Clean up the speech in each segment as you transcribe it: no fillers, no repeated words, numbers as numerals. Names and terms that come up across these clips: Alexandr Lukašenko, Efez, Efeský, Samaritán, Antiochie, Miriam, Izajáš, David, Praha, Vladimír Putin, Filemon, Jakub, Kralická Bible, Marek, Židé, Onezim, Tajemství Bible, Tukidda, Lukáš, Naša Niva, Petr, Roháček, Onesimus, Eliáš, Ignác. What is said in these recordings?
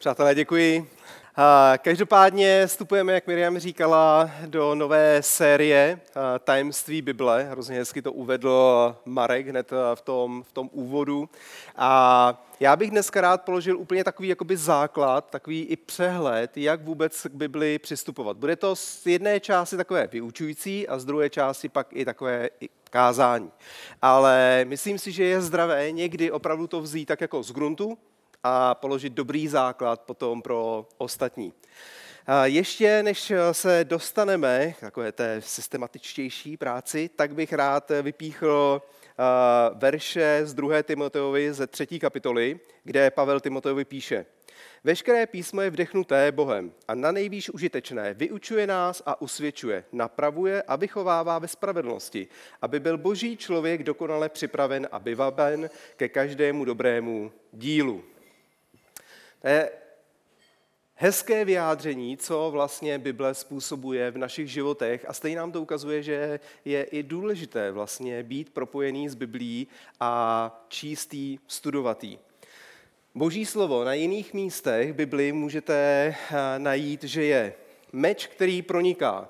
Přátelé, děkuji. Každopádně vstupujeme, jak Miriam říkala, do nové série Tajemství Bible. Hrozně hezky to uvedl Marek hned v tom úvodu. A já bych dneska rád položil úplně takový jakoby základ, takový i přehled, jak vůbec k Bibli přistupovat. Bude to z jedné části takové vyučující a z druhé části pak i takové kázání. Ale myslím si, že je zdravé někdy opravdu to vzít tak jako z gruntu a položit dobrý základ potom pro ostatní. Ještě než se dostaneme k takové té systematičtější práci, tak bych rád vypíchl verše z 2. Timotejovi ze 3. kapitoly, kde Pavel Timotejovi píše: Veškeré písmo je vdechnuté Bohem a nanejvýš užitečné, vyučuje nás a usvědčuje, napravuje a vychovává ve spravedlnosti, aby byl boží člověk dokonale připraven a vybaven ke každému dobrému dílu. To je hezké vyjádření, co vlastně Bible způsobuje v našich životech, a stejně nám to ukazuje, že je i důležité vlastně být propojený s Biblí a číst ji, studovat ji. Boží slovo na jiných místech Biblii můžete najít, že je meč, který proniká,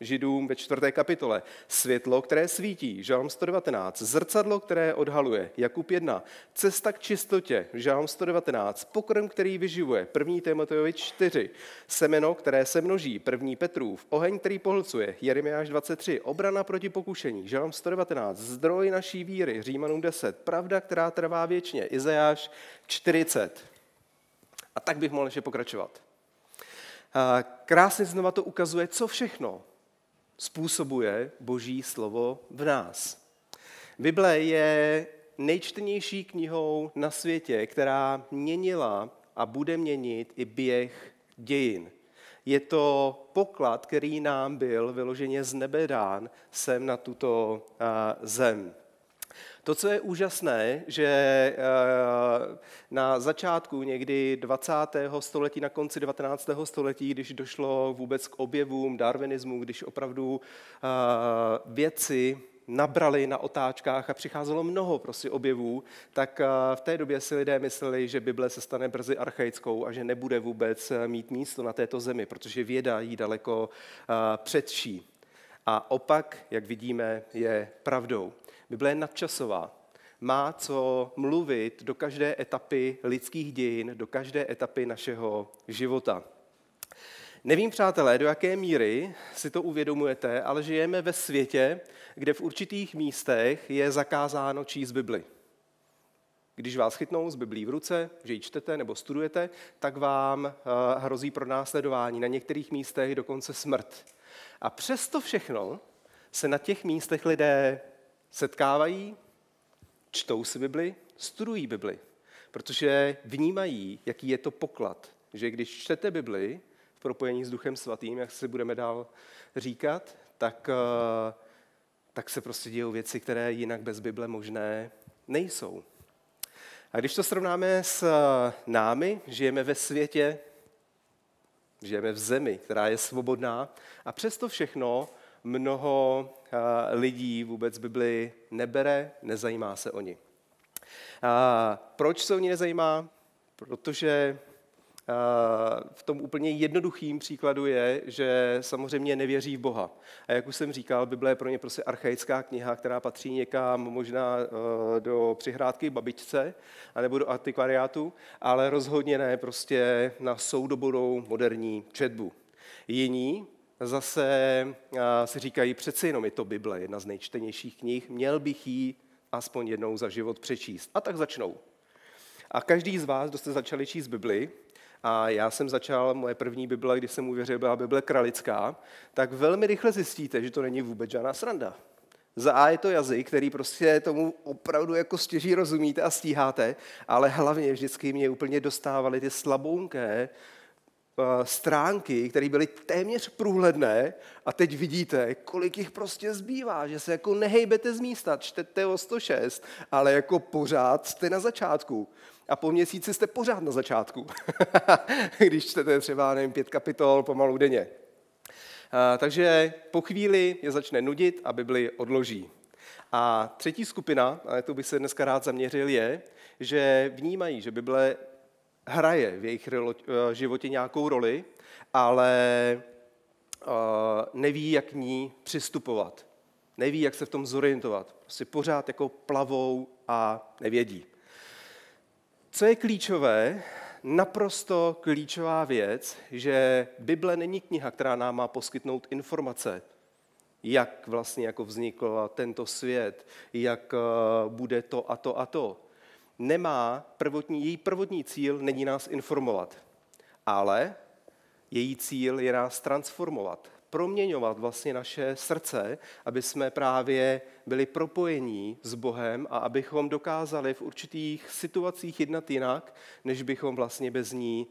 Židům ve 4. kapitole, světlo, které svítí, Žalm 119, zrcadlo, které odhaluje, Jakub 1, cesta k čistotě, Žalm 119, pokrm, který vyživuje, 1. Timotejovi 4, semeno, které se množí, 1. Petrův, oheň, který pohlcuje, Jeremiáš 23, obrana proti pokušení, Žalm 119, zdroj naší víry, Římanům 10, pravda, která trvá věčně, Izajáš 40. A tak bych mohl ještě pokračovat. Krásně znova to ukazuje, co všechno způsobuje Boží slovo v nás. Bible je nejčtenější knihou na světě, která měnila a bude měnit i běh dějin. Je to poklad, který nám byl vyloženě z nebe dán sem na tuto zem. To, co je úžasné, že na začátku někdy 20. století, na konci 19. století, když došlo vůbec k objevům darwinismu, když opravdu věci nabrali na otáčkách a přicházelo mnoho objevů, tak v té době si lidé mysleli, že Bible se stane brzy archaickou a že nebude vůbec mít místo na této zemi, protože věda jí daleko předčí. A opak, jak vidíme, je pravdou. Bible je nadčasová. Má co mluvit do každé etapy lidských dějin, do každé etapy našeho života. Nevím, přátelé, do jaké míry si to uvědomujete, ale žijeme ve světě, kde v určitých místech je zakázáno číst Bibli. Když vás chytnou s Biblí v ruce, že ji čtete nebo studujete, tak vám hrozí pronásledování. Na některých místech dokonce smrt. A přesto všechno se na těch místech lidé setkávají, čtou si Bibli, studují Bibli, protože vnímají, jaký je to poklad, že když čtete Bibli v propojení s Duchem Svatým, jak si budeme dál říkat, tak se prostě dějou věci, které jinak bez Bible možné nejsou. A když to srovnáme s námi, žijeme ve světě, žijeme v zemi, která je svobodná, a přesto všechno mnoho lidí vůbec Bibli nebere, nezajímá se o ní. Proč se o ní nezajímá? Protože v tom úplně jednoduchým příkladu je, že samozřejmě nevěří v Boha. A jak už jsem říkal, Bible je pro ně prostě archaická kniha, která patří někam možná do přihrádky babičce anebo do antikvariátu, ale rozhodně ne prostě na soudobou moderní četbu. Jiní zase si říkají, přeci jenom je to Bible, jedna z nejčtenějších knih, měl bych ji aspoň jednou za život přečíst. A tak začnou. A každý z vás, kdo jste začali číst Bibli, a já jsem začal, moje první Bible, když jsem uvěřil, byla Bible kralická, tak velmi rychle zjistíte, že to není vůbec žádná sranda. Za A je to jazyk, který prostě tomu opravdu jako stěží rozumíte a stíháte, ale hlavně vždycky mě úplně dostávaly ty slabounké stránky, které byly téměř průhledné, a teď vidíte, kolik jich prostě zbývá, že se jako nehejbete z místa, čtete o 106, ale jako pořád jste na začátku. A po měsíci jste pořád na začátku, když čtete třeba, nevím, 5 kapitol pomalu denně. Takže po chvíli je začne nudit a Bibli odloží. A třetí skupina, a na to bych se dneska rád zaměřil, je, že vnímají, že Bible hraje v jejich životě nějakou roli, ale neví, jak k ní přistupovat. Neví, jak se v tom zorientovat. Prostě pořád jako plavou a nevědí. Co je klíčové, naprosto klíčová věc, že Bible není kniha, která nám má poskytnout informace, jak vlastně jako vznikl tento svět, jak bude to a to a to. Její prvotní cíl není nás informovat, ale její cíl je nás transformovat, proměňovat vlastně naše srdce, aby jsme právě byli propojení s Bohem a abychom dokázali v určitých situacích jednat jinak, než bychom vlastně bez ní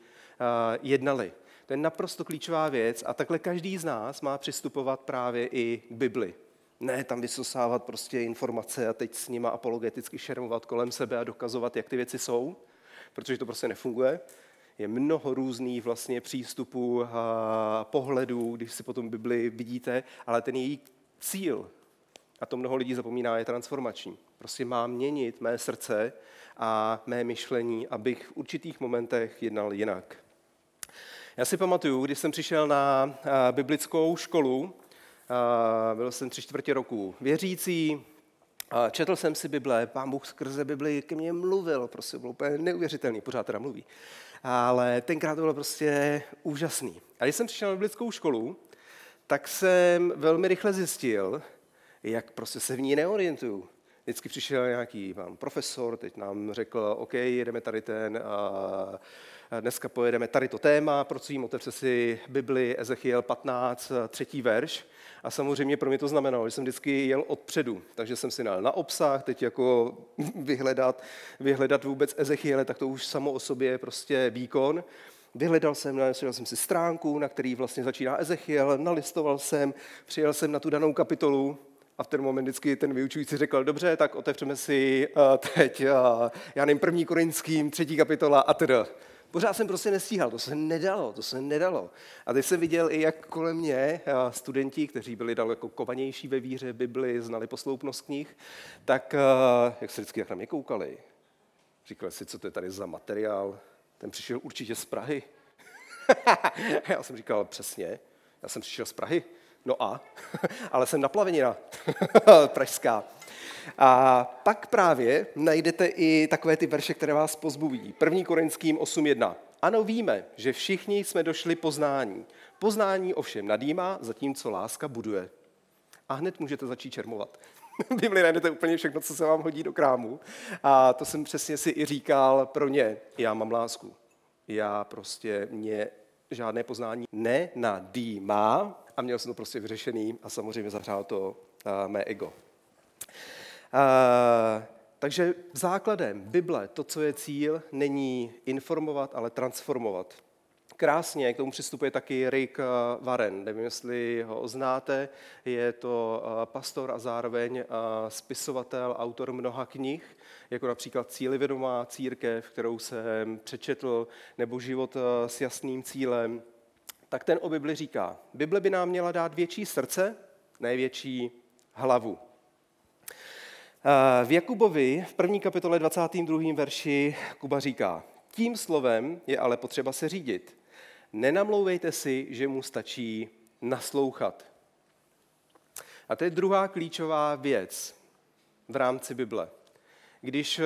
jednali. To je naprosto klíčová věc a takhle každý z nás má přistupovat právě i k Bibli. Ne tam vysosávat prostě informace a teď s nima apologeticky šermovat kolem sebe a dokazovat, jak ty věci jsou, protože to prostě nefunguje. Je mnoho různých vlastně přístupů a pohledů, když si potom Bibli vidíte, ale ten její cíl, a to mnoho lidí zapomíná, je transformační. Prostě má měnit mé srdce a mé myšlení, abych v určitých momentech jednal jinak. Já si pamatuju, když jsem přišel na biblickou školu, byl jsem 3/4 roku věřící, četl jsem si Bible, Pán Bůh skrze Bibli ke mně mluvil, prostě bylo úplně neuvěřitelný, pořád teda mluví. Ale tenkrát to bylo prostě úžasný. A když jsem přišel na biblickou školu, tak jsem velmi rychle zjistil, jak prostě se v ní neorientuju. Vždycky přišel nějaký pan profesor, teď nám řekl, OK, jedeme tady dneska pojedeme tady to téma, prosím, otevřte si Bibli, Ezechiel 15, 3. verš. A samozřejmě pro mě to znamenalo, že jsem vždycky jel odpředu, takže jsem si dal na obsah, teď jako vyhledat vůbec Ezechiele, tak to už samo o sobě je prostě výkon. Vyhledal jsem si stránku, na který vlastně začíná Ezechiel, nalistoval jsem, přijel jsem na tu danou kapitolu a v ten moment vždycky ten vyučující řekl, dobře, tak otevřeme si teď, já nevím, 1. Korinským, 3. kapitola a tedy. Pořád jsem prostě nestíhal, to se nedalo. A teď jsem viděl i jak kolem mě studenti, kteří byli daleko kovanější ve víře, Bibli, znali posloupnost knih, tak jak se vždycky jak na mě koukali. Říkali si, co to je tady za materiál, ten přišel určitě z Prahy. Já jsem říkal, přesně, já jsem přišel z Prahy, no a, ale jsem naplavenina pražská. A pak právě najdete i takové ty verše, které vás pozbují. 1. Korinským 8.1. Ano, víme, že všichni jsme došli poznání. Poznání ovšem nadýmá, zatímco láska buduje. A hned můžete začít čermovat. Bibli najdete úplně všechno, co se vám hodí do krámu. A to jsem přesně si i říkal pro ně. Já mám lásku. Mě žádné poznání nenadýmá. A měl jsem to prostě vyřešený a samozřejmě zahřál to mé ego. Takže základem Bible, to, co je cíl, není informovat, ale transformovat. Krásně k tomu přistupuje taky Rick Warren, nevím, jestli ho znáte, je to pastor a zároveň spisovatel, autor mnoha knih, jako například Cílevědomá církev, kterou jsem přečetl, nebo Život s jasným cílem. Tak ten o Bibli říká, Bible by nám měla dát větší srdce, ne větší hlavu. V Jakubovi v 1. kapitole 22. verši Kuba říká, tím slovem je ale potřeba se řídit. Nenamlouvejte si, že mu stačí naslouchat. A to je druhá klíčová věc v rámci Bible. Když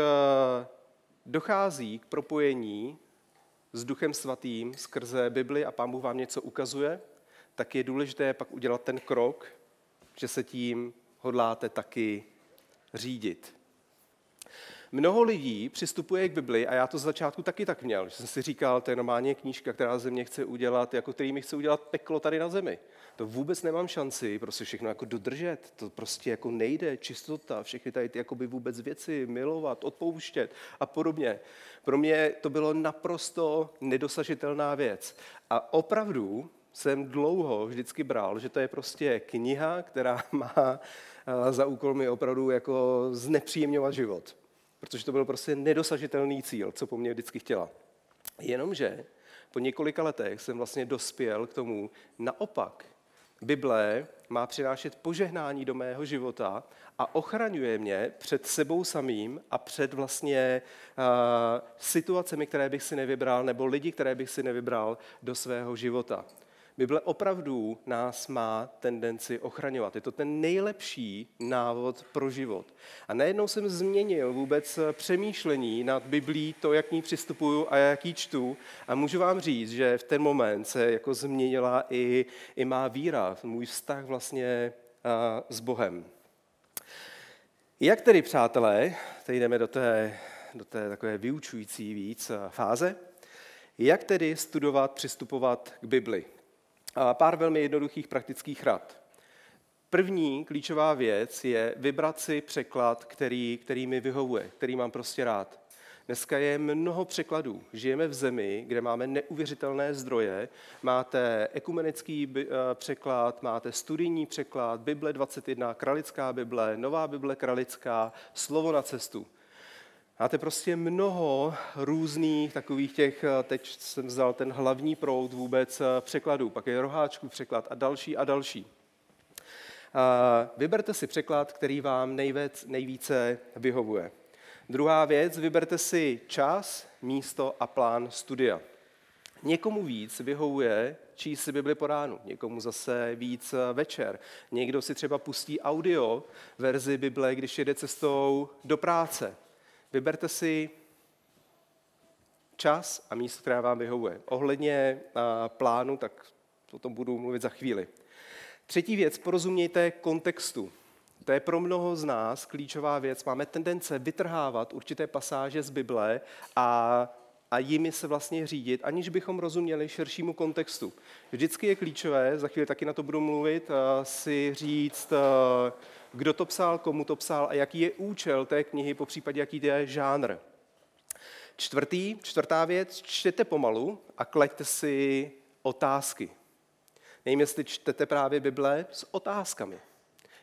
dochází k propojení s Duchem Svatým skrze Bibli a Pán Bůh vám něco ukazuje, tak je důležité pak udělat ten krok, že se tím hodláte taky řídit. Mnoho lidí přistupuje k Bibli a já to z začátku taky tak měl, že jsem si říkal, to je normálně knížka, která ze mě chce udělat, jako který mi chce udělat peklo tady na zemi. To vůbec nemám šanci prostě všechno jako dodržet, to prostě jako nejde, čistota, všechny tady ty jakoby vůbec věci, milovat, odpouštět a podobně. Pro mě to bylo naprosto nedosažitelná věc a opravdu jsem dlouho vždycky bral, že to je prostě kniha, která má za úkol mi opravdu jako znepříjemňovat život. Protože to byl prostě nedosažitelný cíl, co po mně vždycky chtěla. Jenomže po několika letech jsem vlastně dospěl k tomu naopak, Bible má přinášet požehnání do mého života a ochraňuje mě před sebou samým a před vlastně situacemi, které bych si nevybral, nebo lidi, které bych si nevybral do svého života. Bible opravdu nás má tendenci ochraňovat. Je to ten nejlepší návod pro život. A najednou jsem změnil vůbec přemýšlení nad Biblí, to, jak k ní přistupuju a jak ji čtu. A můžu vám říct, že v ten moment se jako změnila i má víra, můj vztah vlastně s Bohem. Jak tedy, přátelé, teď jdeme do té takové vyučující víc fáze, jak tedy studovat, přistupovat k Bibli? Pár velmi jednoduchých praktických rad. První klíčová věc je vybrat si překlad, který mi vyhovuje, který mám prostě rád. Dneska je mnoho překladů. Žijeme v zemi, kde máme neuvěřitelné zdroje. Máte ekumenický překlad, máte studijní překlad, Bible 21, Kralická Bible, Nová Bible Kralická, Slovo na cestu. Máte prostě mnoho různých takových těch, teď jsem vzal ten hlavní proud vůbec překladů, pak je roháčků překlad a další a další. Vyberte si překlad, který vám nejvíce vyhovuje. Druhá věc, vyberte si čas, místo a plán studia. Někomu víc vyhovuje číst si Bibli po ránu, někomu zase víc večer. Někdo si třeba pustí audio verzi Bible, když jede cestou do práce. Vyberte si čas a místo, které vám vyhovuje. Ohledně plánu, tak o tom budu mluvit za chvíli. Třetí věc, porozumějte kontextu. To je pro mnoho z nás klíčová věc. Máme tendence vytrhávat určité pasáže z Bible a jimi se vlastně řídit, aniž bychom rozuměli širšímu kontextu. Vždycky je klíčové, za chvíli taky na to budu mluvit, si říct, kdo to psal, komu to psal a jaký je účel té knihy, popřípadě jaký je žánr. Čtvrtá věc, čtěte pomalu a klaďte si otázky. Nevím, jestli čtete právě Bible s otázkami.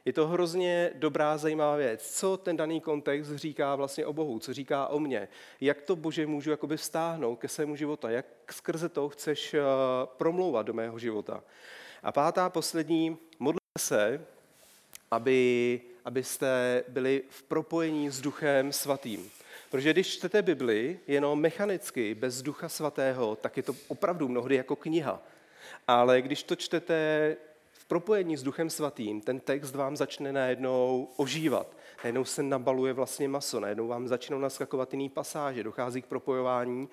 Je to hrozně dobrá, zajímavá věc. Co ten daný kontext říká vlastně o Bohu, co říká o mně, jak to, Bože, můžu jakoby vztáhnout ke svému života, jak skrze to chceš promlouvat do mého života. A pátá, poslední, modlete se, abyste byli v propojení s Duchem Svatým. Protože když čtete Bibli jenom mechanicky, bez Ducha Svatého, tak je to opravdu mnohdy jako kniha. Ale když to čtete v propojení s Duchem Svatým, ten text vám začne najednou ožívat. Najednou se nabaluje vlastně maso, najednou vám začnou naskakovat jiný pasáže, dochází k propojování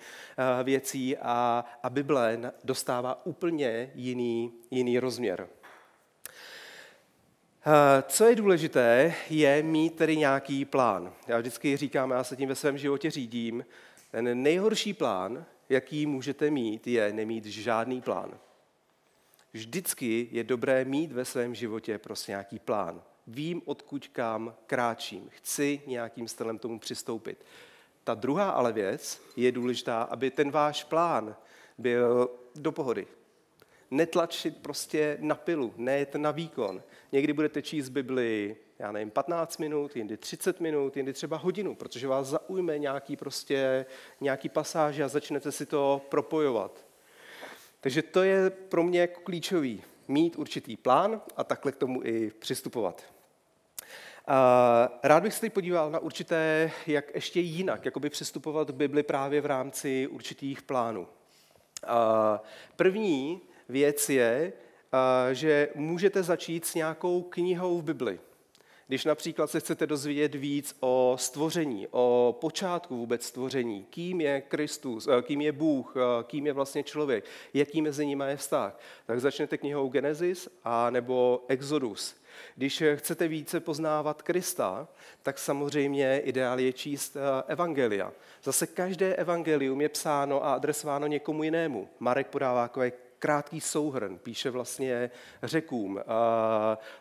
věcí a Bible dostává úplně jiný rozměr. Co je důležité, je mít tedy nějaký plán. Já vždycky říkám, já se tím ve svém životě řídím, ten nejhorší plán, jaký můžete mít, je nemít žádný plán. Vždycky je dobré mít ve svém životě prostě nějaký plán. Vím, odkud kam kráčím. Chci nějakým stylem tomu přistoupit. Ta druhá ale věc je důležitá, aby ten váš plán byl do pohody. Netlačit prostě na pilu, nejet na výkon. Někdy budete číst Bibli, já nevím, 15 minut, jindy 30 minut, jindy třeba hodinu, protože vás zaujme nějaký pasáž a začnete si to propojovat. Takže to je pro mě klíčový, mít určitý plán a takhle k tomu i přistupovat. Rád bych se teď podíval na určité, jak ještě jinak, jakoby přistupovat k Bibli právě v rámci určitých plánů. První věc je, že můžete začít s nějakou knihou v Bibli. Když například se chcete dozvědět víc o stvoření, o počátku vůbec stvoření, kým je Kristus, kým je Bůh, kým je vlastně člověk, jaký mezi nimi je vztah, tak začněte knihou Genesis a nebo Exodus. Když chcete více poznávat Krista, tak samozřejmě ideál je číst evangelia. Zase každé evangelium je psáno a adresováno někomu jinému. Marek podává krátký souhrn, píše vlastně Řekům.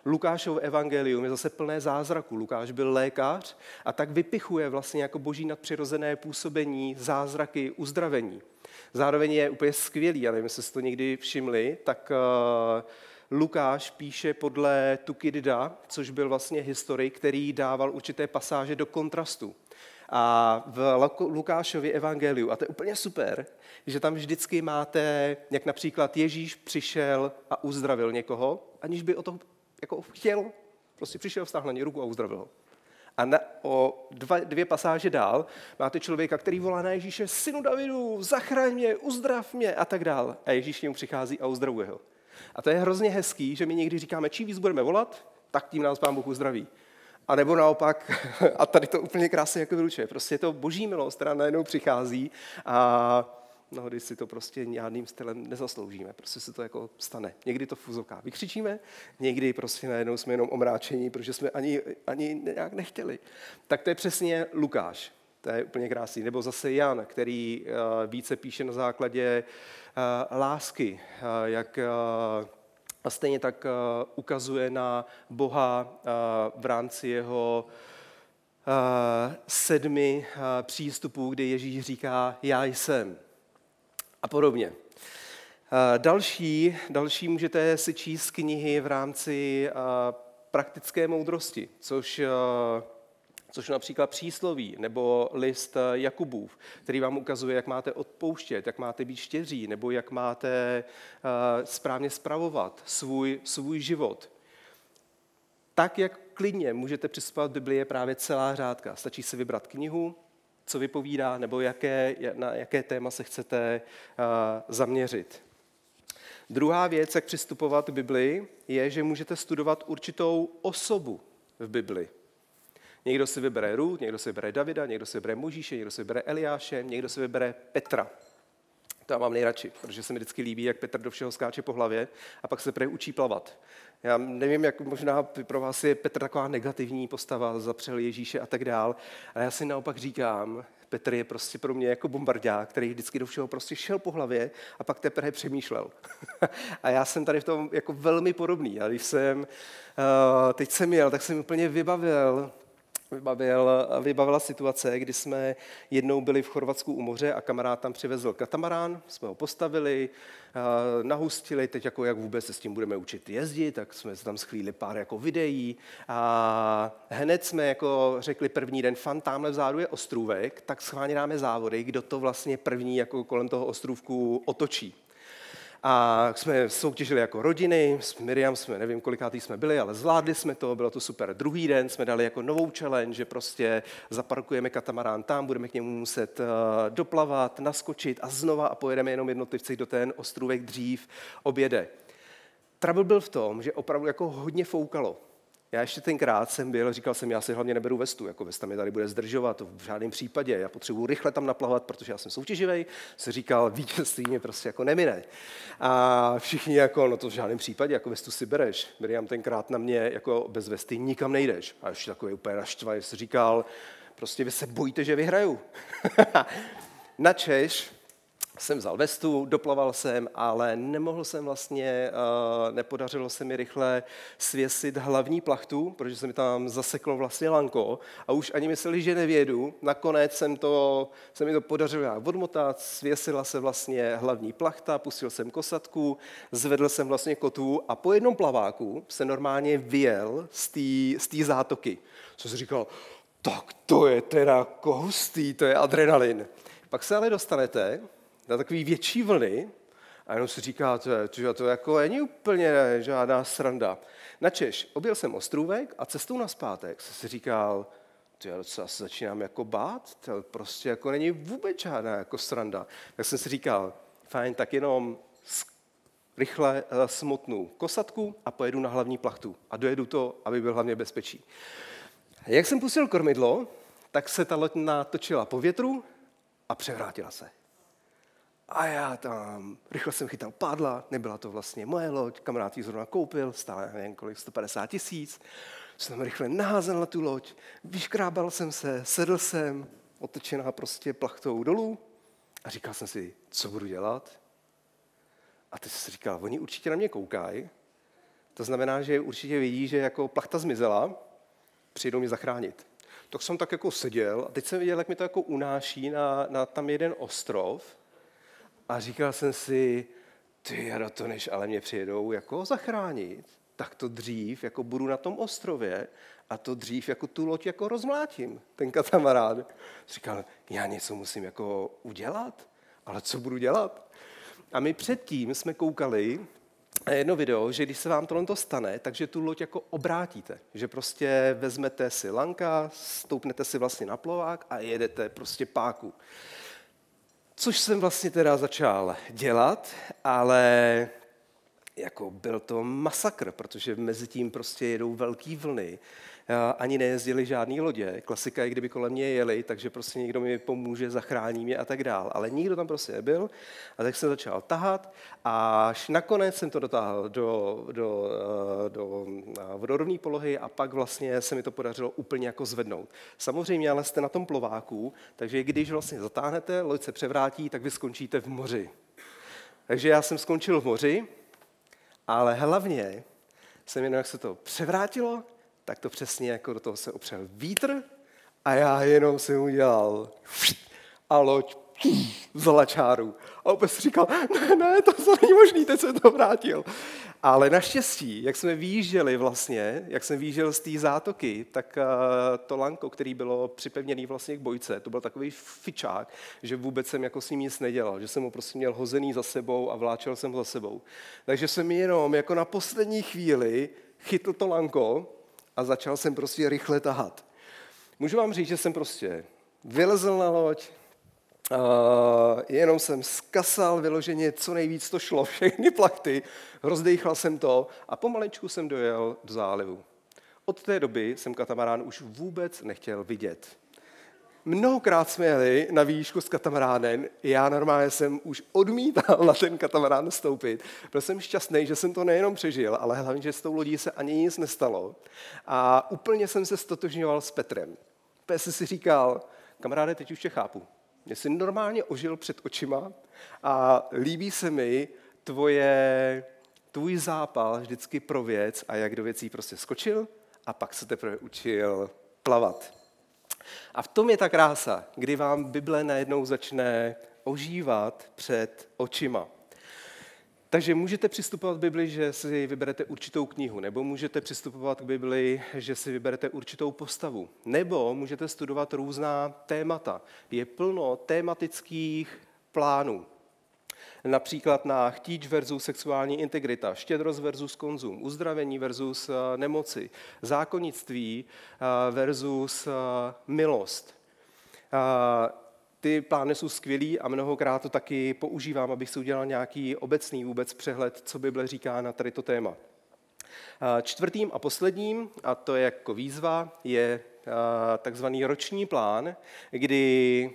Lukášovo evangelium je zase plné zázraků. Lukáš byl lékař a tak vypichuje vlastně jako boží nadpřirozené působení, zázraky, uzdravení. Zároveň je úplně skvělý, já nevím, jestli jste to někdy všimli, tak Lukáš píše podle Tukidda, což byl vlastně historik, který dával určité pasáže do kontrastu. a v Lukášově evangeliu. A to je úplně super, že tam vždycky máte, jak například Ježíš přišel a uzdravil někoho, aniž by o to jako chtěl. Prostě přišel, vztáhl na něj ruku a uzdravil ho. A o dvě pasáže dál máte člověka, který volá na Ježíše, synu Davidu, zachraň mě, uzdrav mě a tak dál. A Ježíš k němu přichází a uzdravuje ho. A to je hrozně hezký, že my někdy říkáme, čím víc budeme volat, tak tím nás Pán Bůh uzdraví. A nebo naopak, a tady to úplně krásně jako vylučuje, prostě je to boží milost, která najednou přichází a mnohdy si to prostě žádným stylem nezasloužíme, prostě se to jako stane. Někdy to v úzovkách vykřičíme, někdy prostě najednou jsme jenom omráčení, protože jsme ani nějak nechtěli. Tak to je přesně Lukáš, to je úplně krásný. Nebo zase Jan, který více píše na základě lásky, jak... A stejně tak ukazuje na Boha v rámci jeho 7 přístupů, kdy Ježíš říká já jsem a podobně. Další můžete si číst knihy v rámci praktické moudrosti, což například přísloví nebo list Jakubův, který vám ukazuje, jak máte odpouštět, jak máte být štědří, nebo jak máte správně spravovat svůj život. Tak, jak klidně můžete přispívat v Biblii, je právě celá řádka. Stačí si vybrat knihu, co vypovídá, nebo na jaké téma se chcete zaměřit. Druhá věc, jak přistupovat k Biblii, je, že můžete studovat určitou osobu v Biblii. Někdo si vybere Růd, někdo si vybere Davida, někdo si vybere Mojžíše, někdo si vybere Eliáše, někdo si vybere Petra. To já mám nejradši, protože se mi vždycky líbí, jak Petr do všeho skáče po hlavě a pak se učí plavat. Já nevím, jak možná pro vás je Petr taková negativní postava, zapřel Ježíše a tak dál, ale já si naopak říkám, Petr je prostě pro mě jako bombardák, který vždycky do všeho prostě šel po hlavě a pak teprve přemýšlel. A já jsem tady v tom jako velmi podobný. A když jsem teď jsem jel, tak jsem úplně vybavila situace, kdy jsme jednou byli v Chorvatsku u moře a kamarád tam přivezl katamarán, jsme ho postavili, nahustili, teď jako jak vůbec se s tím budeme učit jezdit, tak jsme se tam schvíli pár jako videí a hned jsme jako řekli první den, fan, tamhle vzadu je ostrůvek, tak schválně dáme závody, kdo to vlastně první jako kolem toho ostrůvku otočí. A jsme soutěžili jako rodiny, s Miriam jsme, nevím kolikátý jsme byli, ale zvládli jsme to, bylo to super. Druhý den jsme dali jako novou challenge, že prostě zaparkujeme katamarán tam, budeme k němu muset doplavat, naskočit a znova a pojedeme jenom jednotlivci, kdo ten ostrůvek dřív objede. Trouble byl v tom, že opravdu jako hodně foukalo. Já ještě tenkrát jsem byl, říkal jsem, já si hlavně neberu vestu, jako vesta mě tady bude zdržovat, v žádném případě, já potřebuji rychle tam naplavat, protože já jsem soutěživej, se říkal, vítězství mě prostě jako nemine. A všichni jako, no to v žádném případě, jako vestu si bereš, Miriam tenkrát na mě, jako bez vesty nikam nejdeš. A ještě takový úplně naštvaný, se říkal, prostě vy se bojíte, že vyhraju. Na Češ jsem vzal vestu, doplaval jsem, ale nemohl jsem vlastně, nepodařilo se mi rychle svěsit hlavní plachtu, protože se mi tam zaseklo vlastně lanko a už ani mysleli, že nevědu. Nakonec se mi to podařilo nějak odmotat, svěsila se vlastně hlavní plachta, pustil jsem kosatku, zvedl jsem vlastně kotvu a po jednom plaváku se normálně vyjel z té zátoky. Co si říkal, tak to je teda hustý, to je adrenalin. Pak se ale dostanete na takový větší vlny a jenom si říkáte, že to jako není úplně žádná sranda. Načež, objel jsem ostrůvek a cestou nazpátek jsem si říkal, já se začínám jako bát, to prostě jako není vůbec žádná jako sranda. Tak jsem si říkal, fajn, tak jenom rychle smotnu kosatku a pojedu na hlavní plachtu a dojedu to, aby byl hlavně bezpečí. Jak jsem pustil kormidlo, tak se ta loď natočila po větru a převrátila se. A já tam rychle jsem chytal pádla, nebyla to vlastně moje loď, kamarád ji zrovna koupil, stále nevím kolik, 150 000. Jsem rychle naházel na tu loď, vyškrábal jsem se, sedl jsem, otočená prostě plachtou dolů a říkal jsem si, co budu dělat? A teď jsem si říkal, oni určitě na mě koukají, to znamená, že určitě vidí, že jako plachta zmizela, přijdou mě zachránit. Tak jsem tak jako seděl a teď jsem viděl, jak mi to jako unáší na tam jeden ostrov. A říkal jsem si, ty, já do to než, ale mě přijedou jako zachránit. tak to dřív jako budu na tom ostrově a to dřív jako tu loď jako rozmlátím, ten katamarád. Říkal, já něco musím jako udělat, ale co budu dělat? A my předtím jsme koukali jedno video, že když se vám tohle stane, takže tu loď jako obrátíte. Že prostě vezmete si lanka, stoupnete si vlastně na plovák a jedete prostě páku. Což jsem vlastně teda začal dělat, ale jako byl to masakr, protože mezi tím prostě jedou velký vlny. Ani nejezdili žádný lodě. Klasika je, kdyby kolem mě jeli, takže prostě někdo mi pomůže, zachrání mě a tak dál. Ale nikdo tam prostě nebyl a tak jsem začal tahat a až nakonec jsem to dotáhl do vodorovné polohy a pak vlastně se mi to podařilo úplně jako zvednout. Samozřejmě ale jste na tom plováku, takže když vlastně zatáhnete, loď se převrátí, tak vy skončíte v moři. Takže já jsem skončil v moři, ale hlavně jsem jenom, jak se to převrátilo, tak to přesně jako do toho se opřel vítr a já jenom jsem udělal a loď vzala čáru. A opět říkal, ne, to není možný, teď jsem to vrátil. Ale naštěstí, jak jsme vyjížděli vlastně, jak jsem vyjížděl z té zátoky, tak to lanko, který bylo připevněný vlastně k bojce, to byl takový fičák, že vůbec jsem jako s ním nic nedělal, že jsem ho prostě měl hozený za sebou a vláčel jsem ho za sebou. Takže jsem jenom jako na poslední chvíli chytl to lanko a začal jsem prostě rychle tahat. Můžu vám říct, že jsem prostě vylezl na loď, jenom jsem skasal vyloženě, co nejvíc to šlo, všechny plachty, rozdejchal jsem to a pomalečku jsem dojel do zálivu. Od té doby jsem katamarán už vůbec nechtěl vidět. Mnohokrát jsme jeli na výšku s katamaránem, já normálně jsem už odmítal na ten katamarán stoupit. Byl jsem šťastný, že jsem to nejenom přežil, ale hlavně, že s tou lodí se ani nic nestalo. A úplně jsem se stotožňoval s Petrem. Pes si říkal, kamaráde, teď už tě chápu. Mě jsi normálně ožil před očima a líbí se mi tvůj zápal vždycky pro věc a jak do věcí prostě skočil a pak se teprve učil plavat. A v tom je ta krása, kdy vám Bible najednou začne ožívat před očima. Takže můžete přistupovat k Bibli, že si vyberete určitou knihu, nebo můžete přistupovat k Bibli, že si vyberete určitou postavu, nebo můžete studovat různá témata. Je plno tématických plánů. Například na chtíč versus sexuální integrita, štědrost versus konzum, uzdravení versus nemoci, zákonnictví versus milost. Ty plány jsou skvělý a mnohokrát to taky používám, abych si udělal nějaký obecný vůbec přehled, co Bible říká na tady to téma. Čtvrtým a posledním, a to je jako výzva, je takzvaný roční plán, kdy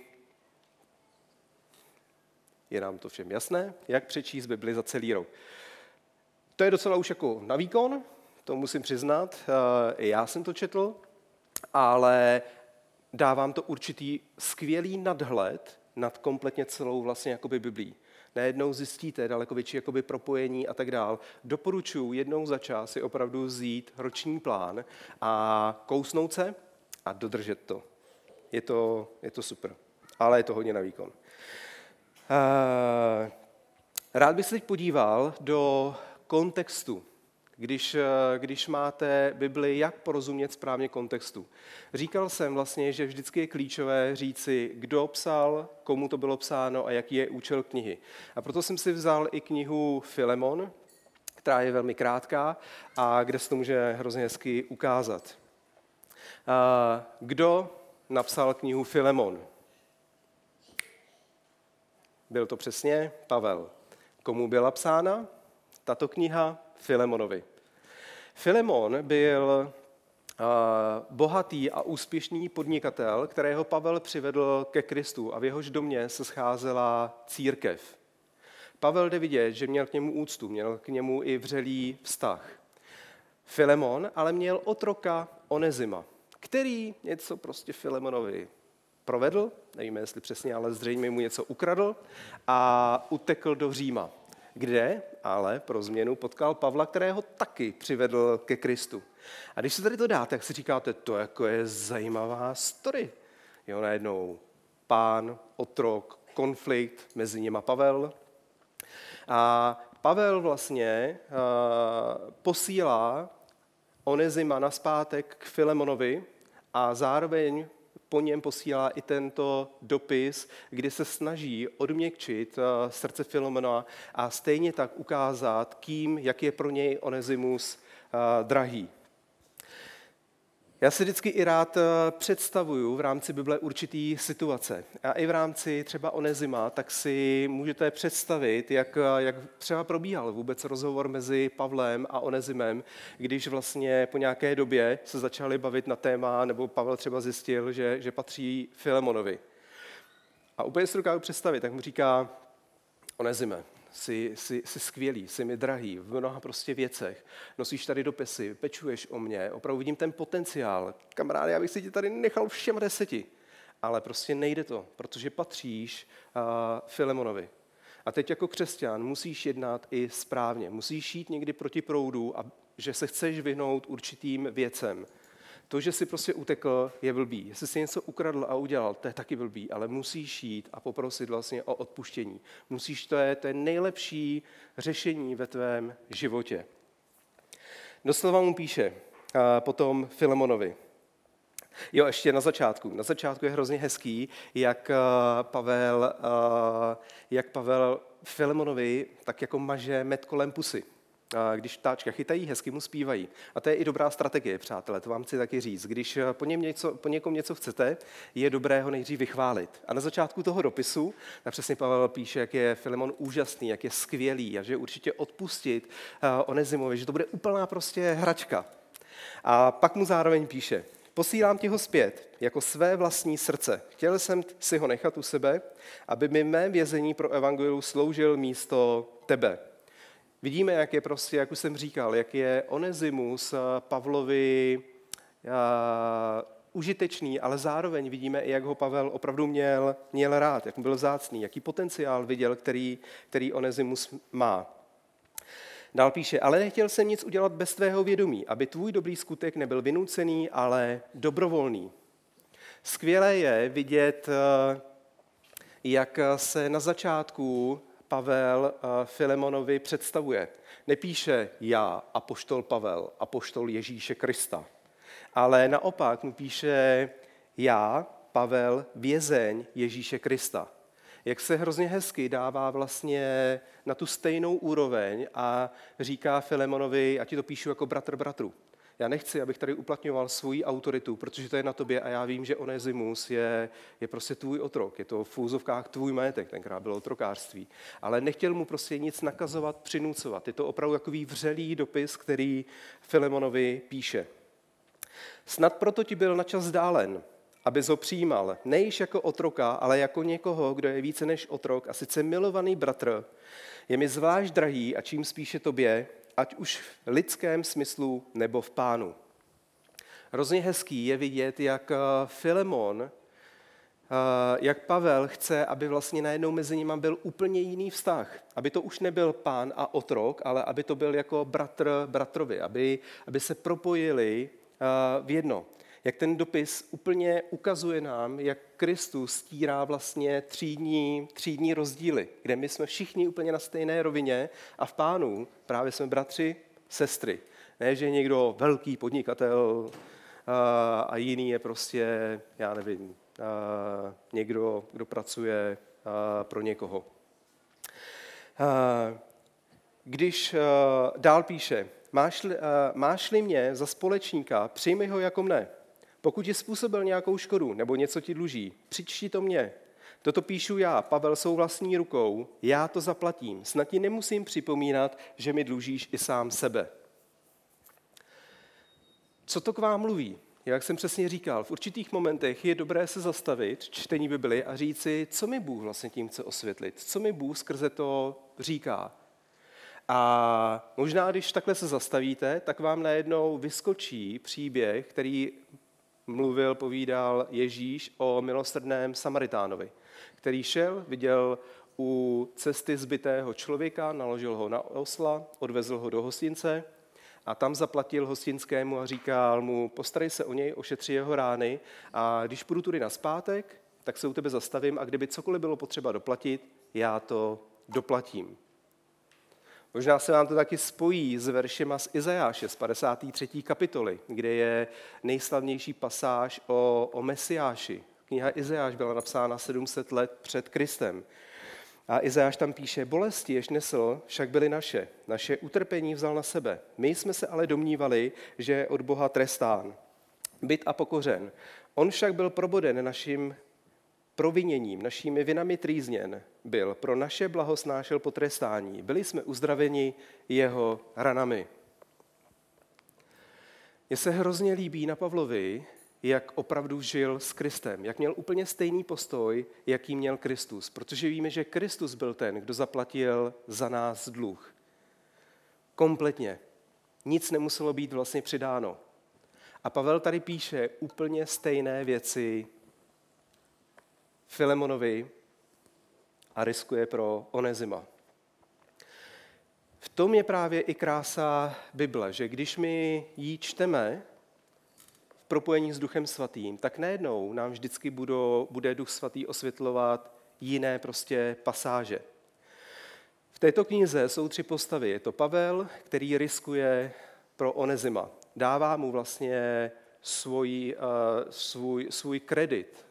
je nám to všem jasné, jak přečíst Bibli za celý rok. To je docela už jako na výkon, to musím přiznat, já jsem to četl, ale dávám to určitý skvělý nadhled nad kompletně celou vlastně jakoby Biblí. Najednou zjistíte daleko větší jakoby propojení a tak dál. Doporučuji jednou za čas si opravdu vzít roční plán a kousnout se a dodržet to. Je to super, ale je to hodně na výkon. Rád bych se teď podíval do kontextu. Když máte Bibli, jak porozumět správně kontextu. Říkal jsem vlastně, že vždycky je klíčové říci, kdo psal, komu to bylo psáno a jaký je účel knihy. A proto jsem si vzal i knihu Filemon, která je velmi krátká a kde se to může hrozně hezky ukázat. Kdo napsal knihu Filemon? Byl to přesně Pavel. Komu byla psána tato kniha? Filemonovi. Filemon byl bohatý a úspěšný podnikatel, kterého Pavel přivedl ke Kristu a v jehož domě se scházela církev. Pavel jde vidět, že měl k němu úctu, měl k němu i vřelý vztah. Filemon ale měl otroka Onezima, který něco prostě Filemonovi provedl, nevíme jestli přesně, ale zřejmě mu něco ukradl a utekl do Říma, kde ale pro změnu potkal Pavla, kterého taky přivedl ke Kristu. A když se tady to dáte, tak si říkáte, to jako je zajímavá story. Jo, najednou pán, otrok, konflikt, mezi nimi Pavel. A Pavel vlastně posílá Onezima nazpátek k Filemonovi a zároveň po něm posílá i tento dopis, kdy se snaží odměkčit srdce Filemona a stejně tak ukázat, jak je pro něj Onezimus drahý. Já si vždycky i rád představuju v rámci Bible určitý situace. A i v rámci třeba Onezima, tak si můžete představit, jak třeba probíhal vůbec rozhovor mezi Pavlem a Onezimem, když vlastně po nějaké době se začali bavit na téma, nebo Pavel třeba zjistil, že patří Filemonovi. A úplně si dokážu představit, tak mu říká: Onezime, jsi skvělý, jsi mi drahý v mnoha prostě věcech, nosíš tady dopisy, pečuješ o mě, opravdu vidím ten potenciál. Kamaráde, já bych si tě tady nechal všem 10, ale prostě nejde to, protože patříš Filemonovi. A teď jako křesťan musíš jednat i správně, musíš jít někdy proti proudu, a že se chceš vyhnout určitým věcem. To, že si prostě utekl, je blbý. Jestli si něco ukradl a udělal, to je taky blbý, ale musíš jít a poprosit vlastně o odpuštění. Musíš, to je nejlepší řešení ve tvém životě. Doslova mu píše potom Filemonovi. Jo, ještě na začátku. Na začátku je hrozně hezký, jak Pavel Filemonovi tak jako maže med kolem pusy. Když ptáčka chytají, hezky mu zpívají. A to je i dobrá strategie, přátelé, to vám chci taky říct. Když po někom něco chcete, je dobré ho nejdřív vychválit. A na začátku toho dopisu, tak přesně Pavel píše, jak je Filemon úžasný, jak je skvělý a že určitě odpustit Onezimovi, že to bude úplná prostě hračka. A pak mu zároveň píše: posílám ti ho zpět, jako své vlastní srdce. Chtěl jsem si ho nechat u sebe, aby mi mé vězení pro evangelium sloužil místo tebe. Vidíme, jak už jsem říkal, jak je Onesimus Pavlovi užitečný, ale zároveň vidíme i, jak ho Pavel opravdu měl rád, jak byl vzácný, jaký potenciál viděl, který Onesimus má. Dál píše: ale nechtěl jsem nic udělat bez tvého vědomí, aby tvůj dobrý skutek nebyl vynucený, ale dobrovolný. Skvělé je vidět, jak se na začátku Pavel Filemonovi představuje. Nepíše: já, apoštol Pavel, apoštol Ježíše Krista. Ale naopak mu píše: já, Pavel, vězeň Ježíše Krista. Jak se hrozně hezky dává vlastně na tu stejnou úroveň a říká Filemonovi: já ti to píšu jako bratr bratru. Já nechci, abych tady uplatňoval svoji autoritu, protože to je na tobě a já vím, že Onesimus je prostě tvůj otrok, je to v úzovkách tvůj majetek, tenkrát bylo otrokářství. Ale nechtěl mu prostě nic nakazovat, přinucovat. Je to opravdu takový vřelý dopis, který Filemonovi píše. Snad proto ti byl načas vzdálen, abys ho přijímal, ne již jako otroka, ale jako někoho, kdo je více než otrok a sice milovaný bratr, je mi zvlášť drahý a čím spíše tobě, ať už v lidském smyslu nebo v Pánu. Hrozně hezký je vidět, jak Filemon, jak Pavel chce, aby vlastně najednou mezi nimi byl úplně jiný vztah. Aby to už nebyl pán a otrok, ale aby to byl jako bratr bratrovi, aby se propojili v jedno. Jak ten dopis úplně ukazuje nám, jak Kristus stírá vlastně třídní rozdíly, kde my jsme všichni úplně na stejné rovině a v Pánu právě jsme bratři, sestry. Ne, že někdo velký podnikatel a jiný je prostě, já nevím, někdo, kdo pracuje pro někoho. Když dál píše: máš-li mě za společníka, přijmi ho jako mne. Pokud ti způsobil nějakou škodu nebo něco ti dluží, přičti to mně. Toto píšu já, Pavel, svou vlastní rukou, já to zaplatím. Snad ti nemusím připomínat, že mi dlužíš i sám sebe. Co to k vám mluví? Jak jsem přesně říkal, v určitých momentech je dobré se zastavit čtení Bibli a říci, co mi Bůh vlastně tím chce osvětlit, co mi Bůh skrze to říká. A možná, když takhle se zastavíte, tak vám najednou vyskočí příběh, který povídal Ježíš o milosrdném Samaritánovi, který šel, viděl u cesty zbitého člověka, naložil ho na osla, odvezl ho do hostince a tam zaplatil hostinskému a říkal mu: postarej se o něj, ošetři jeho rány a když půjdu tudy nazpátek, tak se u tebe zastavím a kdyby cokoliv bylo potřeba doplatit, já to doplatím. Možná se vám to taky spojí s veršima z Izajáše z 53. kapitoly, kde je nejslavnější pasáž o Mesiáši. Kniha Izajáš byla napsána 700 let před Kristem. A Izajáš tam píše, bolesti, jež nesl, však byly naše. Naše utrpení vzal na sebe. My jsme se ale domnívali, že je od Boha trestán, bit a pokořen. On však byl proboden naším proviněním, našimi vinami trýzněn byl. Pro naše blaho snášel potrestání. Byli jsme uzdraveni jeho ranami. Mně se hrozně líbí na Pavlovi, jak opravdu žil s Kristem, jak měl úplně stejný postoj, jaký měl Kristus, protože víme, že Kristus byl ten, kdo zaplatil za nás dluh. Kompletně. Nic nemuselo být vlastně přidáno. A Pavel tady píše úplně stejné věci Filemonovi a riskuje pro Onezima. V tom je právě i krása Bible, že když my ji čteme, propojení s Duchem Svatým, tak najednou nám vždycky bude Duch Svatý osvětlovat jiné prostě pasáže. V této knize jsou 3 postavy. Je to Pavel, který riskuje pro Onezima. Dává mu vlastně svůj kredit.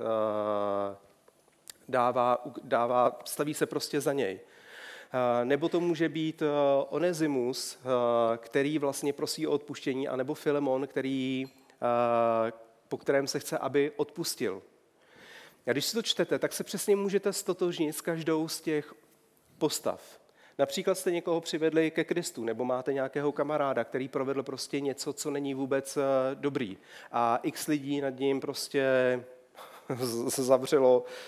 Staví se prostě za něj. Nebo to může být Onezimus, který vlastně prosí o odpuštění, anebo Filemon, který po kterém se chce, aby odpustil. A když si to čtete, tak se přesně můžete ztotožnit s každou z těch postav. Například jste někoho přivedli ke Kristu, nebo máte nějakého kamaráda, který provedl prostě něco, co není vůbec dobrý. A x lidí nad ním prostě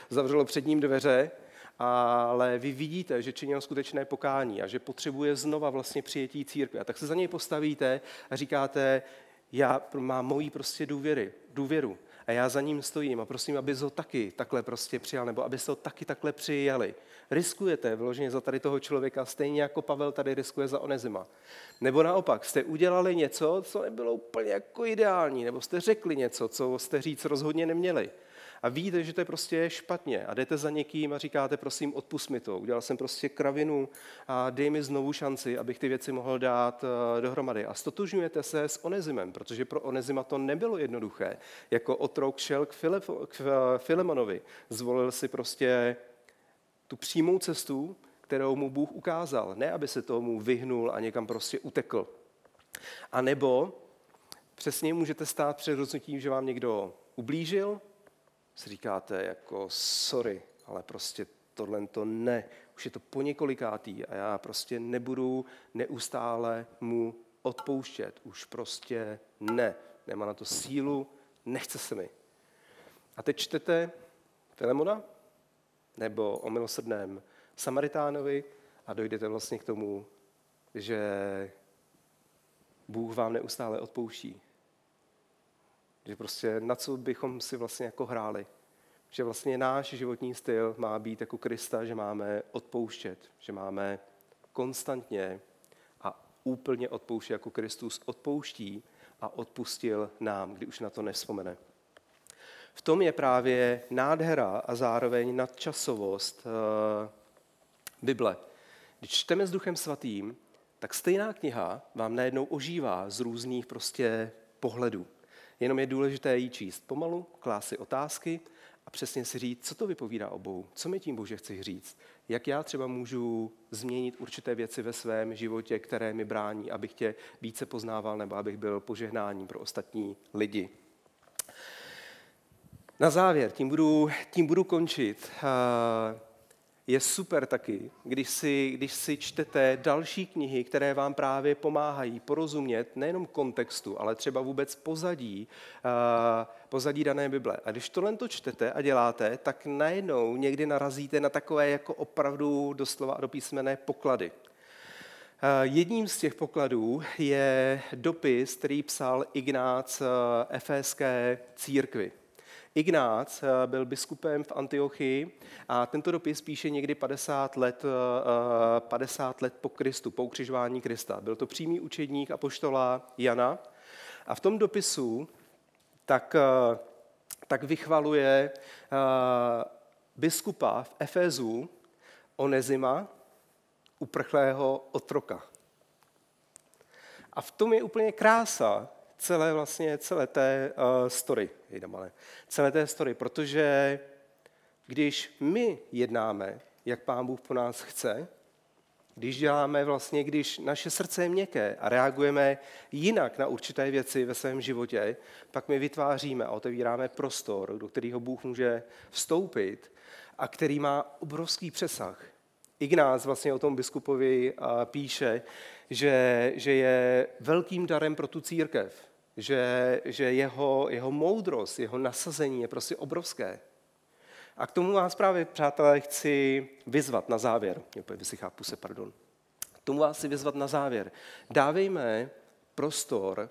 zavřelo před ním dveře, ale vy vidíte, že činil skutečné pokání a že potřebuje znova vlastně přijetí církve. A tak se za něj postavíte a říkáte, já mám moji prostě důvěru a já za ním stojím a prosím, abys ho taky takhle prostě přijal, nebo abys ho taky takhle přijali. Riskujete vyloženě za tady toho člověka, stejně jako Pavel tady riskuje za Onezima. Nebo naopak, jste udělali něco, co nebylo úplně jako ideální, nebo jste řekli něco, co jste říct rozhodně neměli. A víte, že to je prostě špatně a jdete za někým a říkáte, prosím, odpusť mi to, udělal jsem prostě kravinu a dej mi znovu šanci, abych ty věci mohl dát dohromady. A stotožňujete se s Onezimem, protože pro Onezima to nebylo jednoduché. Jako otrok šel k Filemonovi, zvolil si prostě tu přímou cestu, kterou mu Bůh ukázal, ne aby se tomu vyhnul a někam prostě utekl. A nebo přesně můžete stát před rozhodnutím, že vám někdo ublížil, si říkáte jako sorry, ale prostě tohle to ne. Už je to poněkolikátý a já prostě nebudu neustále mu odpouštět. Už prostě ne. Nemá na to sílu, nechce se mi. A teď čtete Filemona nebo o milosrdném Samaritánovi a dojdete vlastně k tomu, že Bůh vám neustále odpouští. Že prostě na co bychom si vlastně jako hráli. Že vlastně náš životní styl má být jako Krista, že máme odpouštět, že máme konstantně a úplně odpouštět, jako Kristus odpouští a odpustil nám, kdy už na to nevzpomene. V tom je právě nádhera a zároveň nadčasovost Bible. Když čteme s Duchem Svatým, tak stejná kniha vám najednou ožívá z různých prostě pohledů. Jenom je důležité ji číst pomalu, klást si otázky a přesně si říct, co to vypovídá o Bohu, co mi tím Bože chci říct, jak já třeba můžu změnit určité věci ve svém životě, které mi brání, abych tě více poznával nebo abych byl požehnáním pro ostatní lidi. Na závěr, tím budu končit. Je super taky, když si čtete další knihy, které vám právě pomáhají porozumět nejenom kontextu, ale třeba vůbec pozadí dané Bible. A když tohle to čtete a děláte, tak najednou někdy narazíte na takové jako opravdu doslova a do písmene poklady. Jedním z těch pokladů je dopis, který psal Ignác Efeské církvi. Ignác byl biskupem v Antiochii a tento dopis píše někdy 50 let po Kristu, po ukřižování Krista. Byl to přímý učedník apoštola Jana a v tom dopisu tak vychvaluje biskupa v Efezu Onezima, uprchlého otroka. A v tom je úplně krása celé té story, protože když my jednáme, jak Pán Bůh po nás chce, když naše srdce je měkké a reagujeme jinak na určité věci ve svém životě, pak my vytváříme a otevíráme prostor, do kterého Bůh může vstoupit a který má obrovský přesah. Ignác o tom biskupovi píše, že je velkým darem pro tu církev, že jeho moudrost, jeho nasazení je prostě obrovské. A k tomu vás právě, přátelé, chci vyzvat na závěr. K tomu vás chci vyzvat na závěr. Dávejme prostor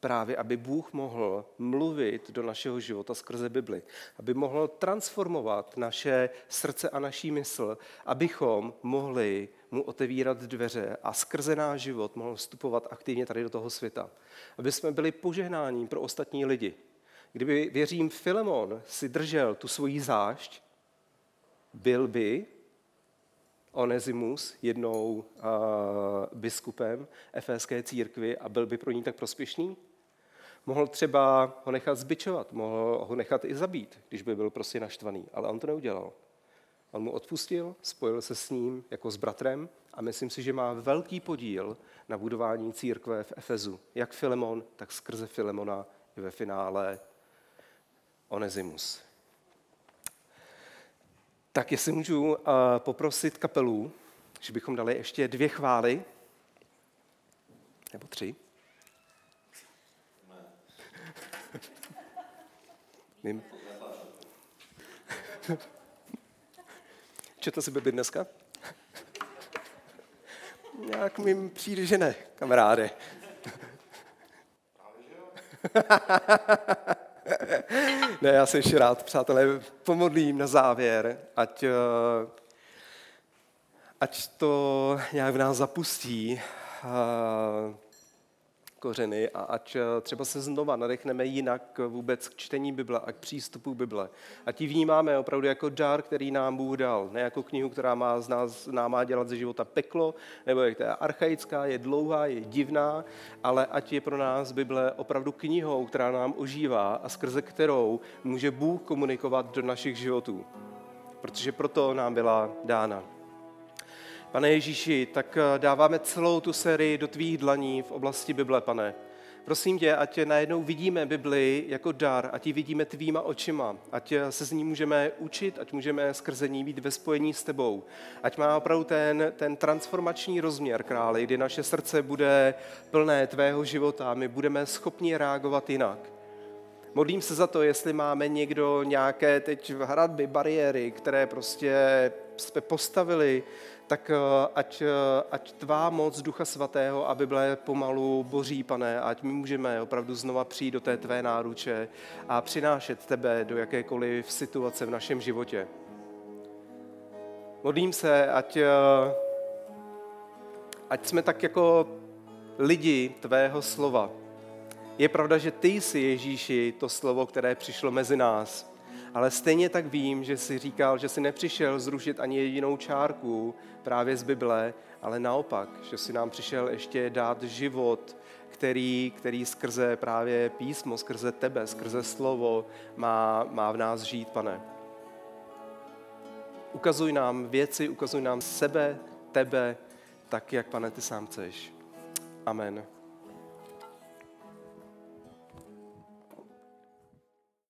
právě, aby Bůh mohl mluvit do našeho života skrze Bibli. Aby mohl transformovat naše srdce a naší mysl, abychom mohli mu otevírat dveře a skrze náš život mohl vstupovat aktivně tady do toho světa. Aby jsme byli požehnáním pro ostatní lidi. Kdyby, věřím, Filemon si držel tu svoji zášť, byl by Onezimus jednou biskupem Efeské církvi a byl by pro ní tak prospěšný? Mohl třeba ho nechat zbičovat, mohl ho nechat i zabít, když by byl prostě naštvaný, ale on to neudělal. On mu odpustil, spojil se s ním jako s bratrem a myslím si, že má velký podíl na budování církve v Efezu. Jak Filemon, tak skrze Filemona i ve finále Onezimus. Tak jestli můžu poprosit kapelu, že bychom dali ještě 2 chvály, nebo 3. Četl jsi Bibli dneska? Nějak mi přijde, že ne, kamaráde. Ne, já se ještě rád, přátelé, pomodlím na závěr, ať to nějak v nás zapustí kořeny a ať třeba se znova nadechneme jinak vůbec k čtení Bible a k přístupu Bible. Ať ji vnímáme opravdu jako dar, který nám Bůh dal, ne jako knihu, která má z nás, nám má dělat ze života peklo, nebo jak to je archaická, je dlouhá, je divná, ale ať je pro nás Bible opravdu knihou, která nám ožívá a skrze kterou může Bůh komunikovat do našich životů. Protože proto nám byla dána. Pane Ježíši, tak dáváme celou tu sérii do tvých dlaní v oblasti Bible, Pane. Prosím tě, ať najednou vidíme Bibli jako dar, ať ji vidíme tvýma očima, ať se z ní můžeme učit, ať můžeme skrze ní být ve spojení s tebou. Ať má opravdu ten transformační rozměr, králi, kdy naše srdce bude plné tvého života a my budeme schopni reagovat jinak. Modlím se za to, jestli máme někdo nějaké teď hradby, bariéry, které prostě jsme postavili, tak ať tvá moc Ducha Svatého a Bible pomalu boří, Pane, ať my můžeme opravdu znova přijít do té tvé náruče a přinášet tebe do jakékoliv situace v našem životě. Modlím se, ať jsme tak jako lidi tvého slova. Je pravda, že ty jsi, Ježíši, to slovo, které přišlo mezi nás. Ale stejně tak vím, že jsi říkal, že jsi nepřišel zrušit ani jedinou čárku právě z Bible, ale naopak, že jsi nám přišel ještě dát život, který skrze právě písmo, skrze tebe, skrze slovo má v nás žít, Pane. Ukazuj nám věci, ukazuj nám sebe, tebe, tak jak, Pane, ty sám chceš. Amen.